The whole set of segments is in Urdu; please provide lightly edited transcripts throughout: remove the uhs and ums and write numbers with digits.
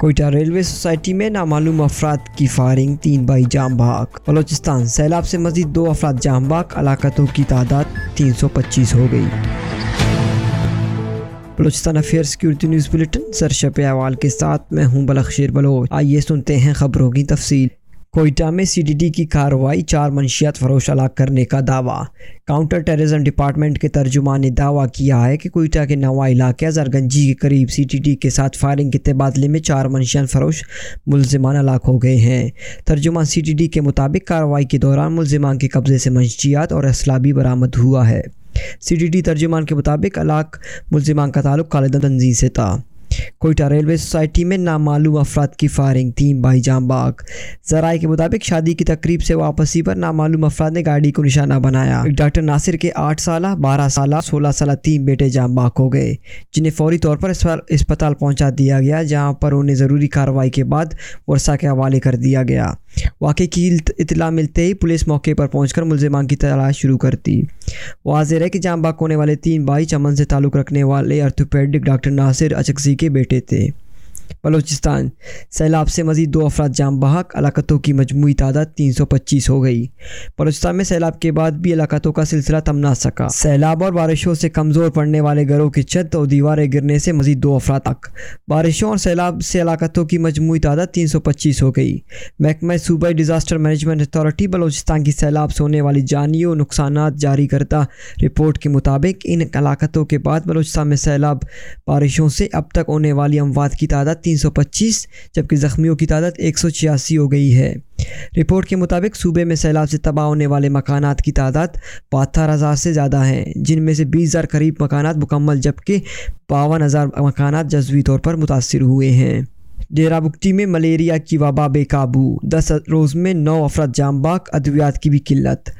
کوئٹہ ریلوے سوسائٹی میں نامعلوم افراد کی فائرنگ، 3 بھائی جام بحق۔ بلوچستان سیلاب سے مزید 2 افراد جام بحق، ہلاکتوں کی تعداد 325 ہو گئی۔ Balochistan affair security news bulletin سرشپ احوال کے ساتھ میں ہوں بلخشیر بلوچ۔ آئیے سنتے ہیں خبروں کی تفصیل۔ کوئٹہ میں CDD کی کارروائی، 4 منشیات فروش ہلاک کرنے کا دعویٰ۔ کاؤنٹر ٹیررزم ڈپارٹمنٹ کے ترجمان نے دعویٰ کیا ہے کہ کوئٹہ کے نواں علاقہ زرگنجی کے قریب CDD کے ساتھ فائرنگ کے تبادلے میں 4 منشیات فروش ملزمان ہلاک ہو گئے ہیں۔ ترجمان CDD کے مطابق کارروائی کے دوران ملزمان کے قبضے سے منشیات اور اسلحہ بھی برآمد ہوا ہے۔ CDD ترجمان کے مطابق ہلاک ملزمان کا تعلق خالد تنظیم سے تھا۔ کوئٹہ ریلوے سوسائٹی میں نامعلوم افراد کی فائرنگ، 3 بھائی جام بحق۔ ذرائع کے مطابق شادی کی تقریب سے واپسی پر نامعلوم افراد نے گاڑی کو نشانہ بنایا۔ ڈاکٹر ناصر کے 8 سالہ، 12 سالہ، 16 سالہ 3 بیٹے جام بحق ہو گئے، جنہیں فوری طور پر اسپتال پہنچا دیا گیا، جہاں پر انہیں ضروری کارروائی کے بعد ورثہ کے حوالے کر دیا گیا۔ واقعے کی اطلاع ملتے ہی پولیس موقع پر پہنچ کر ملزمان کی تلاش شروع کرتی۔ واضح ہے کہ جام بحق ہونے والے 3 بھائی چمن سے تعلق رکھنے والے آرتھوپیڈک ڈاکٹر ناصر اچکزی کے بیٹے تھے۔ بلوچستان سیلاب سے مزید 2 افراد جام بحق، ہلاکتوں کی مجموعی تعداد 325 ہو گئی۔ بلوچستان میں سیلاب کے بعد بھی ہلاکتوں کا سلسلہ تم نہ سکا۔ سیلاب اور بارشوں سے کمزور پڑنے والے گھروں کی چھت اور دیواریں گرنے سے مزید 2 افراد تک۔ بارشوں اور سیلاب سے ہلاکتوں کی مجموعی تعداد 325 ہو گئی۔ محکمہ صوبائی ڈیزاسٹر مینجمنٹ اتھارٹی بلوچستان کی سیلاب سے ہونے والی جانی و نقصانات جاری کردہ رپورٹ کے مطابق ان ہلاکتوں کے بعد بلوچستان میں سیلاب بارشوں سے اب تک ہونے والی اموات کی تعداد 325، جبکہ زخمیوں کی تعداد 186 ہو گئی ہے۔ رپورٹ کے مطابق صوبے میں سیلاب سے تباہ ہونے والے مکانات کی تعداد 72,000 سے زیادہ ہیں، جن میں سے 20,000 قریب مکانات مکمل، جبکہ 52,000 مکانات جزوی طور پر متاثر ہوئے ہیں۔ ڈیرہ بگٹی میں ملیریا کی وبا بے قابو، 10 روز میں 9 افراد جام بحق، ادویات کی بھی قلت۔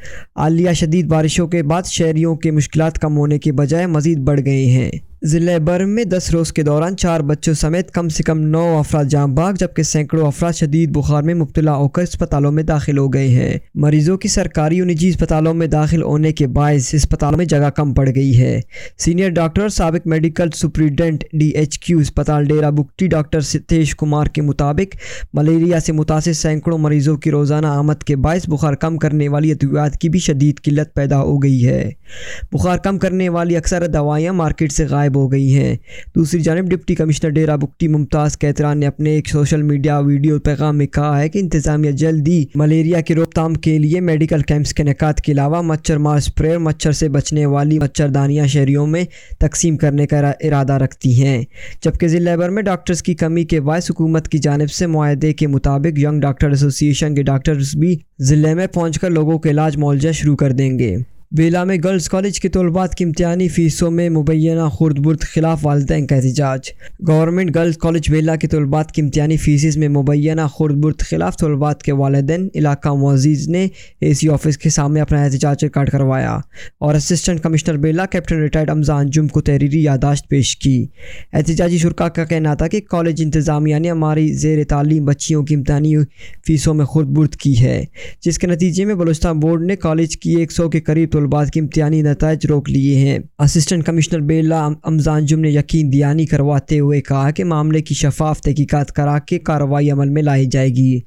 حالیہ شدید بارشوں کے بعد شہریوں کے مشکلات کم ہونے کے بجائے مزید بڑھ گئے ہیں۔ ضلع بر میں 10 روز کے دوران 4 بچوں سمیت کم سے کم 9 افراد جام بحق، جبکہ سینکڑوں افراد شدید بخار میں مبتلا ہو کر اسپتالوں میں داخل ہو گئے ہیں۔ مریضوں کی سرکاری اور نجی اسپتالوں میں داخل ہونے کے باعث اسپتالوں میں جگہ کم پڑ گئی ہے۔ سینئر ڈاکٹر سابق میڈیکل سپریڈنٹ DHQ اسپتال ڈیرہ بگٹی ڈاکٹر ستیش کمار کے مطابق ملیریا سے متاثر سینکڑوں مریضوں کی روزانہ آمد کے باعث بخار کم کرنے والی ادویات کی بھی شدید قلت پیدا ہو گئی ہے۔ بخار کم کرنے والی اکثر دوائیاں مارکیٹ سے غائب ہو گئی ہیں۔ دوسری جانب ڈپٹی کمشنر ڈیرہ بگٹی ممتاز کیتران نے اپنے ایک سوشل میڈیا ویڈیو پیغام میں کہا ہے کہ انتظامیہ جلدی ملیریا کی روک تھام کے لیے میڈیکل کیمپس کے انعقاد کے علاوہ مچھر مار اسپرے، مچھر سے بچنے والی مچھردانیاں شہریوں میں تقسیم کرنے کا ارادہ رکھتی ہیں، جبکہ ضلع بھر میں ڈاکٹرز کی کمی کے باعث حکومت کی جانب سے معاہدے کے مطابق ینگ ڈاکٹر ایسوسی ایشن کے ڈاکٹرز بھی ضلع میں پہنچ کر لوگوں کے علاج معالجہ شروع کر دیں گے۔ بیلا میں گرلز کالج کے طلباء کی امتحانی فیسوں میں مبینہ خرد برد خلاف والدین کا احتجاج۔ گورنمنٹ گرلز کالج بیلا کے طلباء کی امتحانی فیسز میں مبینہ خرد برد خلاف طلباء کے والدین، علاقہ معزز نے AC آفس کے سامنے اپنا احتجاج ریکارڈ کروایا اور assistant commissioner Bela captain retired Hamza Anjum کو تحریری یادداشت پیش کی۔ احتجاجی شرکاء کا کہنا تھا کہ کالج انتظامیہ نے ہماری زیر تعلیم بچیوں کی امتحانی فیسوں میں خرد برد کی ہے، جس کے نتیجے میں بلوچستان بورڈ نے کالج کی 100 کے قریب طلباء کے امتحانی نتائج روک لیے ہیں۔ اسسٹنٹ کمشنر بیلا حمزہ انجم نے یقین دہانی کرواتے ہوئے کہا کہ معاملے کی شفاف تحقیقات کرا کے کارروائی عمل میں لائی جائے گی۔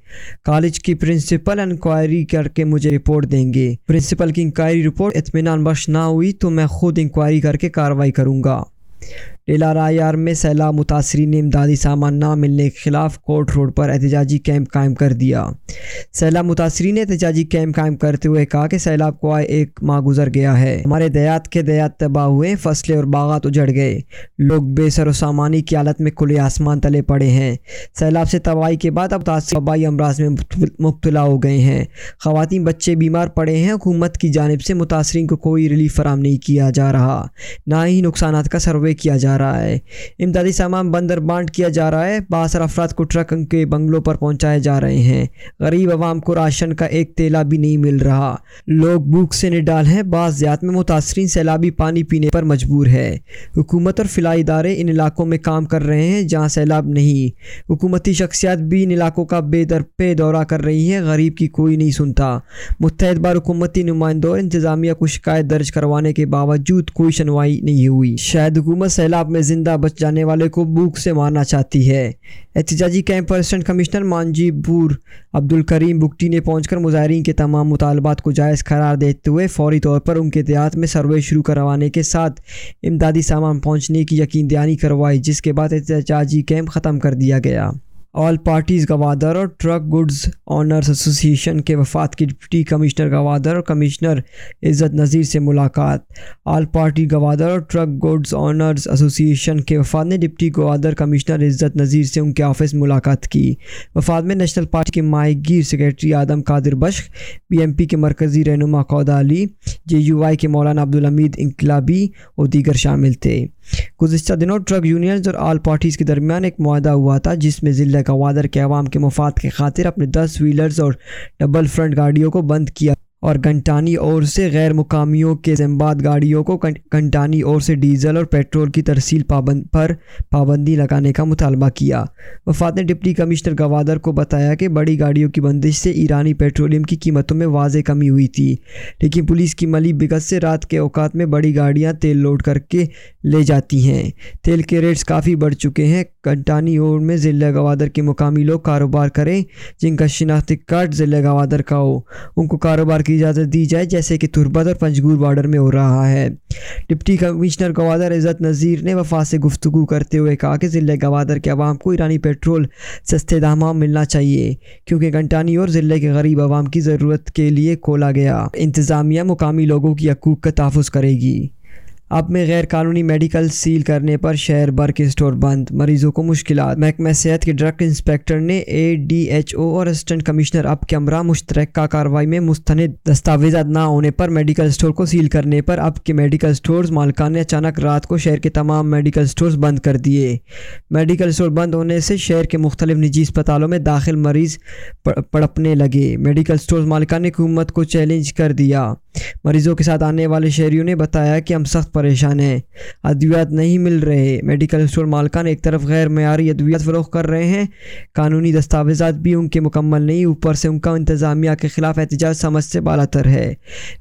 کالج کی پرنسپل انکوائری کر کے مجھے رپورٹ دیں گے۔ پرنسپل کی انکوائری رپورٹ اطمینان بخش نہ ہوئی تو میں خود انکوائری کر کے کارروائی کروں گا۔ ڈیلارائے آر میں سیلاب متاثرین نے امدادی سامان نہ ملنے کے خلاف کوٹ روڈ پر احتجاجی کیمپ قائم کر دیا۔ سیلاب متاثرین نے احتجاجی کیمپ قائم کرتے ہوئے کہا کہ سیلاب کو آئے ایک ماہ گزر گیا ہے، ہمارے دیات تباہ ہوئے، فصلیں اور باغات اجڑ گئے، لوگ بے سر و سامانی کی حالت میں کھلے آسمان تلے پڑے ہیں۔ سیلاب سے تباہی کے بعد اب متاثر وبائی امراض میں مبتلا ہو گئے ہیں، خواتین بچے بیمار پڑے ہیں۔ حکومت کی جانب سے متاثرین کو کوئی ریلیف فراہم نہیں کیا جا رہا، نہ ہی نقصانات کا سروے کیا جا رہا ہے۔ امدادی سامان بندر بانٹ کیا جا رہا ہے، باثر افراد کو ٹرک کے بنگلوں پر پہنچائے جا رہے ہیں، غریب عوام کو راشن کا ایک تیلا بھی نہیں مل رہا، لوگ بھوک سے نڈال ہیں، بعض دیہات میں متاثرین سیلابی پانی پینے پر مجبور ہے۔ حکومت اور فلاحی ادارے ان علاقوں میں کام کر رہے ہیں جہاں سیلاب نہیں، حکومتی شخصیات بھی ان علاقوں کا بے درپے دورہ کر رہی ہے، غریب کی کوئی نہیں سنتا۔ متحد بار حکومتی نمائندوں اور انتظامیہ کو شکایت درج کروانے کے باوجود کوئی سنوائی نہیں ہوئی۔ شاید حکومت سیلاب میں زندہ بچ جانے والے کو بھوک سے مارنا چاہتی ہے۔ احتجاجی کیمپ پر assistant commissioner Manjhipur Abdul Karim Bugti نے پہنچ کر مظاہرین کے تمام مطالبات کو جائز قرار دیتے ہوئے فوری طور پر ان کے دیہات میں سروے شروع کروانے کے ساتھ امدادی سامان پہنچنے کی یقین دہانی کروائی، جس کے بعد احتجاجی کیمپ ختم کر دیا گیا۔ آل پارٹیز گوادر اور ٹرک گڈز آنرز ایسوسی ایشن کے وفات کی ڈپٹی کمشنر گوادر اور کمشنر عزت نظیر سے ملاقات۔ آل پارٹی گوادر اور ٹرک گڈز آنرز ایسوسی ایشن کے وفات نے ڈپٹی گوادر کمشنر عزت نظیر سے ان کے آفس ملاقات کی۔ وفات میں نیشنل پارٹی کے ماہی گیر سیکریٹری آدم قادر بشخ، پی ایم پی کے مرکزی رہنما قودا علی، جے یو آئی کے مولانا عبدالحمید انقلابی اور دیگر شامل تھے۔ گزشتہ دنوں ٹرک یونینز اور آل پارٹیز کے درمیان ایک معاہدہ ہوا تھا جس میں ضلع گوادر کے عوام کے مفاد کی خاطر اپنے 10 ویلرز اور ڈبل فرنٹ گاڑیوں کو بند کیا اور گھنٹانی اور سے غیر مقامیوں کے زمباد گاڑیوں کو گھنٹانی اور سے ڈیزل اور پیٹرول کی ترسیل پر پابندی لگانے کا مطالبہ کیا۔ وفات نے ڈپٹی کمشنر گوادر کو بتایا کہ بڑی گاڑیوں کی بندش سے ایرانی پیٹرولیم کی قیمتوں میں واضح کمی ہوئی تھی، لیکن پولیس کی ملی بھگت سے رات کے اوقات میں بڑی گاڑیاں تیل لوڈ کر کے لے جاتی ہیں۔ تیل کے ریٹس کافی بڑھ چکے ہیں، گھنٹانی اور میں ضلع گوادر کے مقامی لوگ کاروبار کریں جن کا شناختی کارڈ ضلع گوادر کا ہو، ان کو کاروبار کی اجازت دی جائے جیسے کہ تربت اور پنجگور بارڈر میں ہو رہا ہے۔ ڈپٹی کمشنر گوادر عزت نظیر نے وفات سے گفتگو کرتے ہوئے کہا کہ ضلع گوادر کے عوام کو ایرانی پیٹرول سستے داموں ملنا چاہیے کیونکہ گھنٹانی اور ضلع کے غریب عوام کی ضرورت کے لیے کھولا گیا۔ انتظامیہ مقامی لوگوں کی حقوق کا تحفظ کرے گی۔ اب میں غیر قانونی میڈیکل سیل کرنے پر شہر بھر کے اسٹور بند، مریضوں کو مشکلات۔ محکمہ صحت کے ڈائریکٹ انسپیکٹر نے اے ڈی ایچ او اور اسسٹنٹ کمشنر اب کے امراء مشترکہ کارروائی میں مستند دستاویزات نہ ہونے پر میڈیکل اسٹور کو سیل کرنے پر اب کے میڈیکل اسٹورز مالکان نے اچانک رات کو شہر کے تمام میڈیکل اسٹورز بند کر دیے۔ میڈیکل اسٹور بند ہونے سے شہر کے مختلف نجی اسپتالوں میں داخل مریض پڑپنے لگے۔ میڈیکل اسٹورز مالکان نے حکومت کو چیلنج کر دیا۔ مریضوں کے ساتھ آنے والے شہریوں نے بتایا کہ ہم سخت پریشان ہیں، ادویات نہیں مل رہے۔ میڈیکل اسٹور مالکان ایک طرف غیر معیاری ادویات فروخت کر رہے ہیں، قانونی دستاویزات بھی ان کے مکمل نہیں، اوپر سے ان کا انتظامیہ کے خلاف احتجاج سمجھ سے بالاتر ہے۔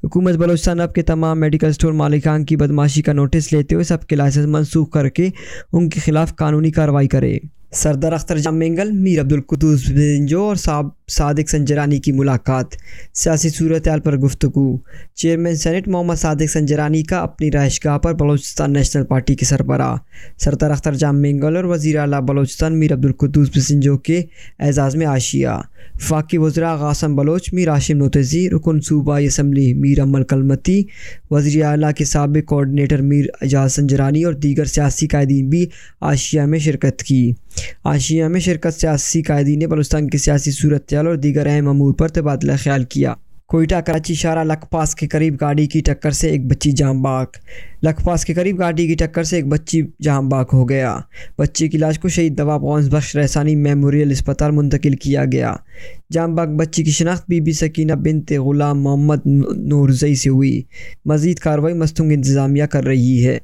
حکومت بلوچستان اب کے تمام میڈیکل اسٹور مالکان کی بدمعاشی کا نوٹس لیتے ہوئے سب کے لائسنس منسوخ کر کے ان کے خلاف قانونی کارروائی کرے۔ سردار اختر جام مینگل، میر عبدالقدوس بنجو اور صادق سنجرانی کی ملاقات، سیاسی صورتحال پر گفتگو۔ چیئرمین سینٹ محمد صادق سنجرانی کا اپنی رہائش گاہ پر بلوچستان نیشنل پارٹی کے سربراہ سردار اختر جام مینگل اور وزیر اعلیٰ بلوچستان میر عبدالقدوس بنجو کے اعزاز میں عشیہ۔ وفاقی وزراء قاسم بلوچ، میر ہاشم نوتیزی، رکن صوبائی اسمبلی میر امل کلمتی، وزیر اعلیٰ کے سابق کوآرڈینیٹر میر اعجاز سنجرانی اور دیگر سیاسی قائدین بھی عشیہ میں شرکت کی۔ عشیہ میں شرکت سیاسی قائدین نے بلوچستان کی سیاسی صورتحال اور دیگر اہم امور پر تبادلہ خیال کیا۔ کوئٹہ کراچی شاہراہ لکھ پاس کے قریب گاڑی کی ٹکر سے ایک بچی جاں باک۔ لکھ پاس کے قریب گاڑی کی ٹکر سے ایک بچی جاں باک ہو گیا۔ بچے کی لاش کو شہید دوا پونس بخش رحسانی میموریل اسپتال منتقل کیا گیا۔ جاں باک بچی کی شناخت بی بی سکینہ بنت غلام محمد نورزئی سے ہوئی۔ مزید کارروائی مستنگ انتظامیہ کر رہی ہے۔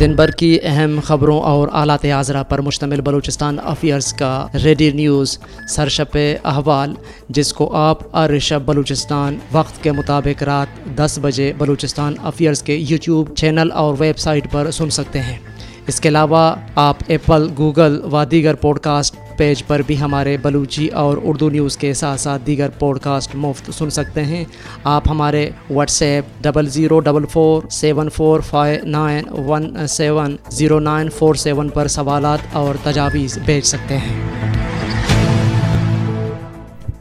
دن بھر کی اہم خبروں اور آلات آزرا پر مشتمل بلوچستان افیئرز کا ریڈی نیوز سرشپ احوال، جس کو آپ ارشب بلوچستان وقت کے مطابق رات 10 بجے بلوچستان افیئرز کے یوٹیوب چینل اور ویب سائٹ پر سن سکتے ہیں۔ اس کے علاوہ آپ ایپل، گوگل و دیگر پوڈ کاسٹ پیج پر بھی ہمارے بلوچی اور اردو نیوز کے ساتھ ساتھ دیگر پوڈ کاسٹ مفت سن سکتے ہیں۔ آپ ہمارے واٹس ایپ 00447459170947 پر سوالات اور تجاویز بھیج سکتے ہیں۔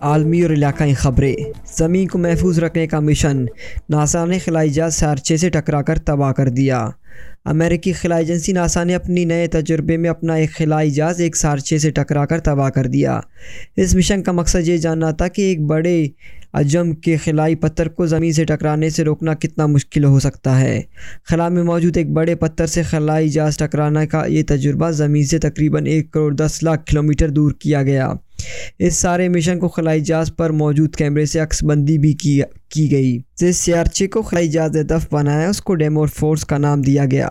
عالمی اور علاقائی خبریں۔ زمین کو محفوظ رکھنے کا مشن، ناسا نے خلائی جہاز سارچے سے ٹکرا کر تباہ کر دیا۔ امریکی خلائی ایجنسی ناسا نے اپنی نئے تجربے میں اپنا ایک خلائی جہاز ایک سارچے سے ٹکرا کر تباہ کر دیا۔ اس مشن کا مقصد یہ جاننا تھا کہ ایک بڑے حجم کے خلائی پتھر کو زمین سے ٹکرانے سے روکنا کتنا مشکل ہو سکتا ہے۔ خلا میں موجود ایک بڑے پتھر سے خلائی جہاز ٹکرانے کا یہ تجربہ زمین سے تقریباً 1,10,00,000 کلومیٹر دور کیا گیا۔ اس سارے مشن کو خلائی جہاز پر موجود کیمرے سے عکس بندی بھی کی گئی۔ جس سیارچے کو خلائی جہاز ہدف بنایا اس کو ڈیمورفورس کا نام دیا گیا،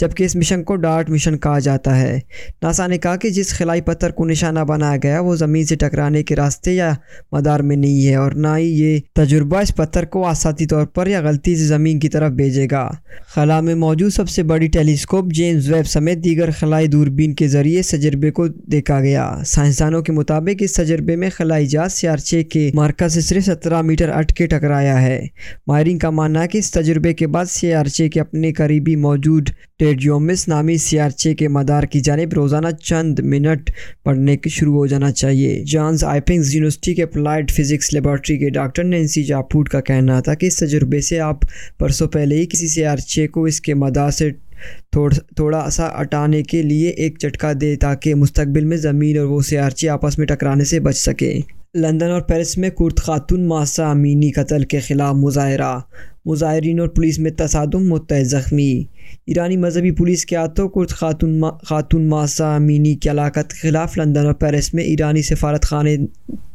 جبکہ اس مشن کو ڈارٹ مشن کہا جاتا ہے۔ ناسا نے کہا کہ جس خلائی پتھر کو نشانہ بنایا گیا وہ زمین سے ٹکرانے کے راستے یا مدار میں نہیں ہے، اور نہ ہی یہ تجربہ اس پتھر کو آسانی طور پر یا غلطی سے زمین کی طرف بھیجے گا۔ خلا میں موجود سب سے بڑی ٹیلی اسکوپ جیمز ویب سمیت دیگر خلائی دوربین کے ذریعے اس تجربے کو دیکھا گیا۔ سائنسدانوں کے مطابق اس تجربے میں خلائی جہاز سیارچے کے مرکز سے صرف 17 میٹر اٹ کے ٹکرایا ہے۔ ماہرین کا ماننا ہے کہ اس تجربے کے بعد سیارچے کے اپنے قریبی موجود ڈیڈیومس نامی سیارچے کے مدار کی جانب روزانہ چند منٹ بڑھنے کی شروع ہو جانا چاہیے۔ جانز ہاپکنز یونیورسٹی کے اپلائیڈ فزکس لیبارٹری کے ڈاکٹر نینسی جاپوٹ کا کہنا تھا کہ اس تجربے سے آپ پرسوں پہلے ہی کسی سیارچے کو اس کے مدار سے تھوڑا سا ہٹانے کے لیے ایک جھٹکا دے تاکہ مستقبل میں زمین اور وہ سیارچے آپس میں ٹکرانے سے بچ سکیں۔ لندن اور پیرس میں کرد خاتون ماسا امینی قتل کے خلاف مظاہرہ، مظاہرین اور پولیس میں تصادم، متعدد زخمی۔ ایرانی مذہبی پولیس کے ہاتھوں کرد خاتون ماسا امینی کی ہلاکت کے خلاف لندن اور پیرس میں ایرانی سفارت خانے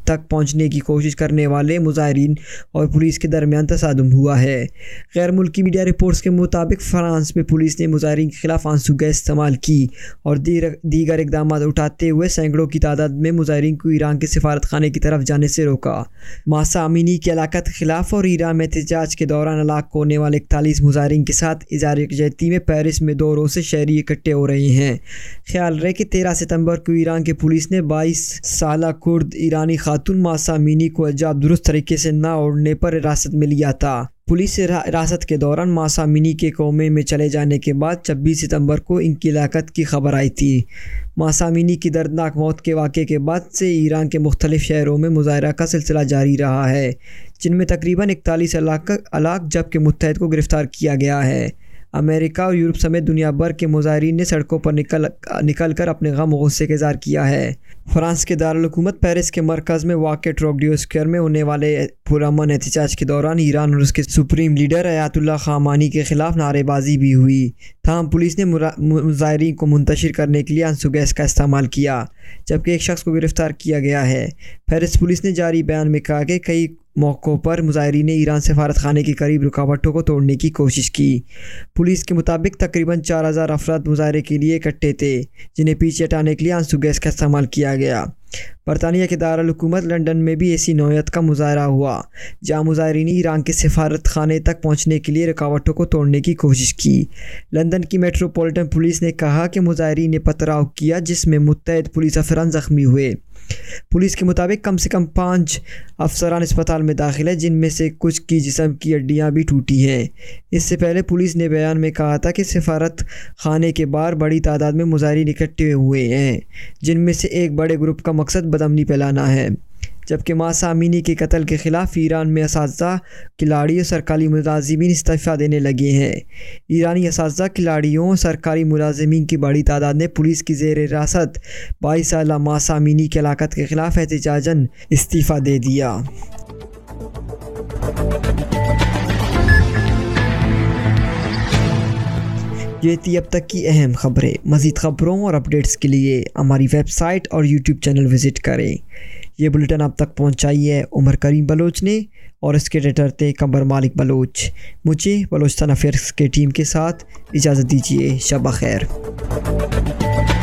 تک پہنچنے کی کوشش کرنے والے مظاہرین اور پولیس کے درمیان تصادم ہوا ہے۔ غیر ملکی میڈیا رپورٹس کے مطابق فرانس میں پولیس نے مظاہرین کے خلاف آنسو گیس استعمال کی اور دیگر اقدامات اٹھاتے ہوئے سینکڑوں کی تعداد میں مظاہرین کو ایران کے سفارت خانے کی طرف جانے سے روکا۔ ماسا امینی کی ہلاکت کے خلاف اور ایران میں احتجاج کے دوران ہلاک ہونے والے 41 مظاہرین کے ساتھ اظہار یکجہتی میں پیرس میں 2 روز سے شہری اکٹھے ہو رہے ہیں۔ خیال رہے کہ 13 ستمبر کو ایران کے پولیس نے 22 سالہ کرد ایرانی خاتون ماسا امینی کو حجاب درست طریقے سے نہ اوڑھنے پر حراست میں لیا تھا۔ پولیس حراست کے دوران ماسا امینی کے کومے میں چلے جانے کے بعد 26 ستمبر کو ان کی ہلاکت کی خبر آئی تھی۔ ماسا امینی کی دردناک موت کے واقعے کے بعد سے ایران کے مختلف شہروں میں مظاہرہ کا سلسلہ جاری رہا ہے، جن میں تقریباً 41 ہلاک جبکہ متحد کو گرفتار کیا گیا ہے۔ امریکہ اور یورپ سمیت دنیا بھر کے مظاہرین نے سڑکوں پر نکل کر اپنے غم و غصے کا اظہار کیا ہے۔ فرانس کے دارالحکومت پیرس کے مرکز میں واقع ٹروپ ڈیو اسکوئر میں ہونے والے پرامن احتجاج کے دوران ایران اور اس کے سپریم لیڈر آیت اللہ خامنئی کے خلاف نعرے بازی بھی ہوئی، تاہم پولیس نے مظاہرین کو منتشر کرنے کے لیے آنسو گیس کا استعمال کیا، جبکہ ایک شخص کو گرفتار کیا گیا ہے۔ پیرس پولیس نے جاری بیان میں کہا کہ کئی موقعوں پر مظاہرین نے ایران سفارت خانے کے قریب رکاوٹوں کو توڑنے کی کوشش کی۔ پولیس کے مطابق تقریباً 4000 افراد مظاہرے کے لیے اکٹھے تھے، جنہیں پیچھے ہٹانے کے لیے آنسو گیس کا استعمال کیا گیا۔ برطانیہ کے دارالحکومت لندن میں بھی ایسی نوعیت کا مظاہرہ ہوا، جہاں مظاہرین ایران کے سفارت خانے تک پہنچنے کے لیے رکاوٹوں کو توڑنے کی کوشش کی۔ لندن کی میٹروپولیٹن پولیس نے کہا کہ مظاہرین نے پتھراؤ کیا، جس میں متعدد پولیس افسران زخمی ہوئے۔ پولیس کے مطابق کم سے کم 5 افسران اسپتال میں داخل ہیں، جن میں سے کچھ کی جسم کی ہڈیاں بھی ٹوٹی ہیں۔ اس سے پہلے پولیس نے بیان میں کہا تھا کہ سفارت خانے کے باہر بڑی تعداد میں مظاہرین اکٹھے ہوئے ہیں، جن میں سے ایک بڑے گروپ کا مقصد بدامنی پھیلانا ہے، جبکہ ماسا امینی کے قتل کے خلاف ایران میں اساتذہ، کھلاڑی اور سرکاری ملازمین استعفیٰ دینے لگے ہیں۔ ایرانی اساتذہ، کھلاڑیوں اور سرکاری ملازمین کی بڑی تعداد نے پولیس کی زیر حراست 22 سالہ ماسا امینی کی ہلاکت کے خلاف احتجاجاً استعفیٰ دے دیا۔ یہ تھی اب تک کی اہم خبریں۔ مزید خبروں اور اپڈیٹس کے لیے ہماری ویب سائٹ اور یوٹیوب چینل وزٹ کریں۔ یہ بلیٹن آپ تک پہنچائی ہے عمر کریم بلوچ نے اور اس کے ایڈیٹر تھے قمر مالک بلوچ۔ مجھے بلوچستان افیئرس کے ٹیم کے ساتھ اجازت دیجیے۔ شب بخیر۔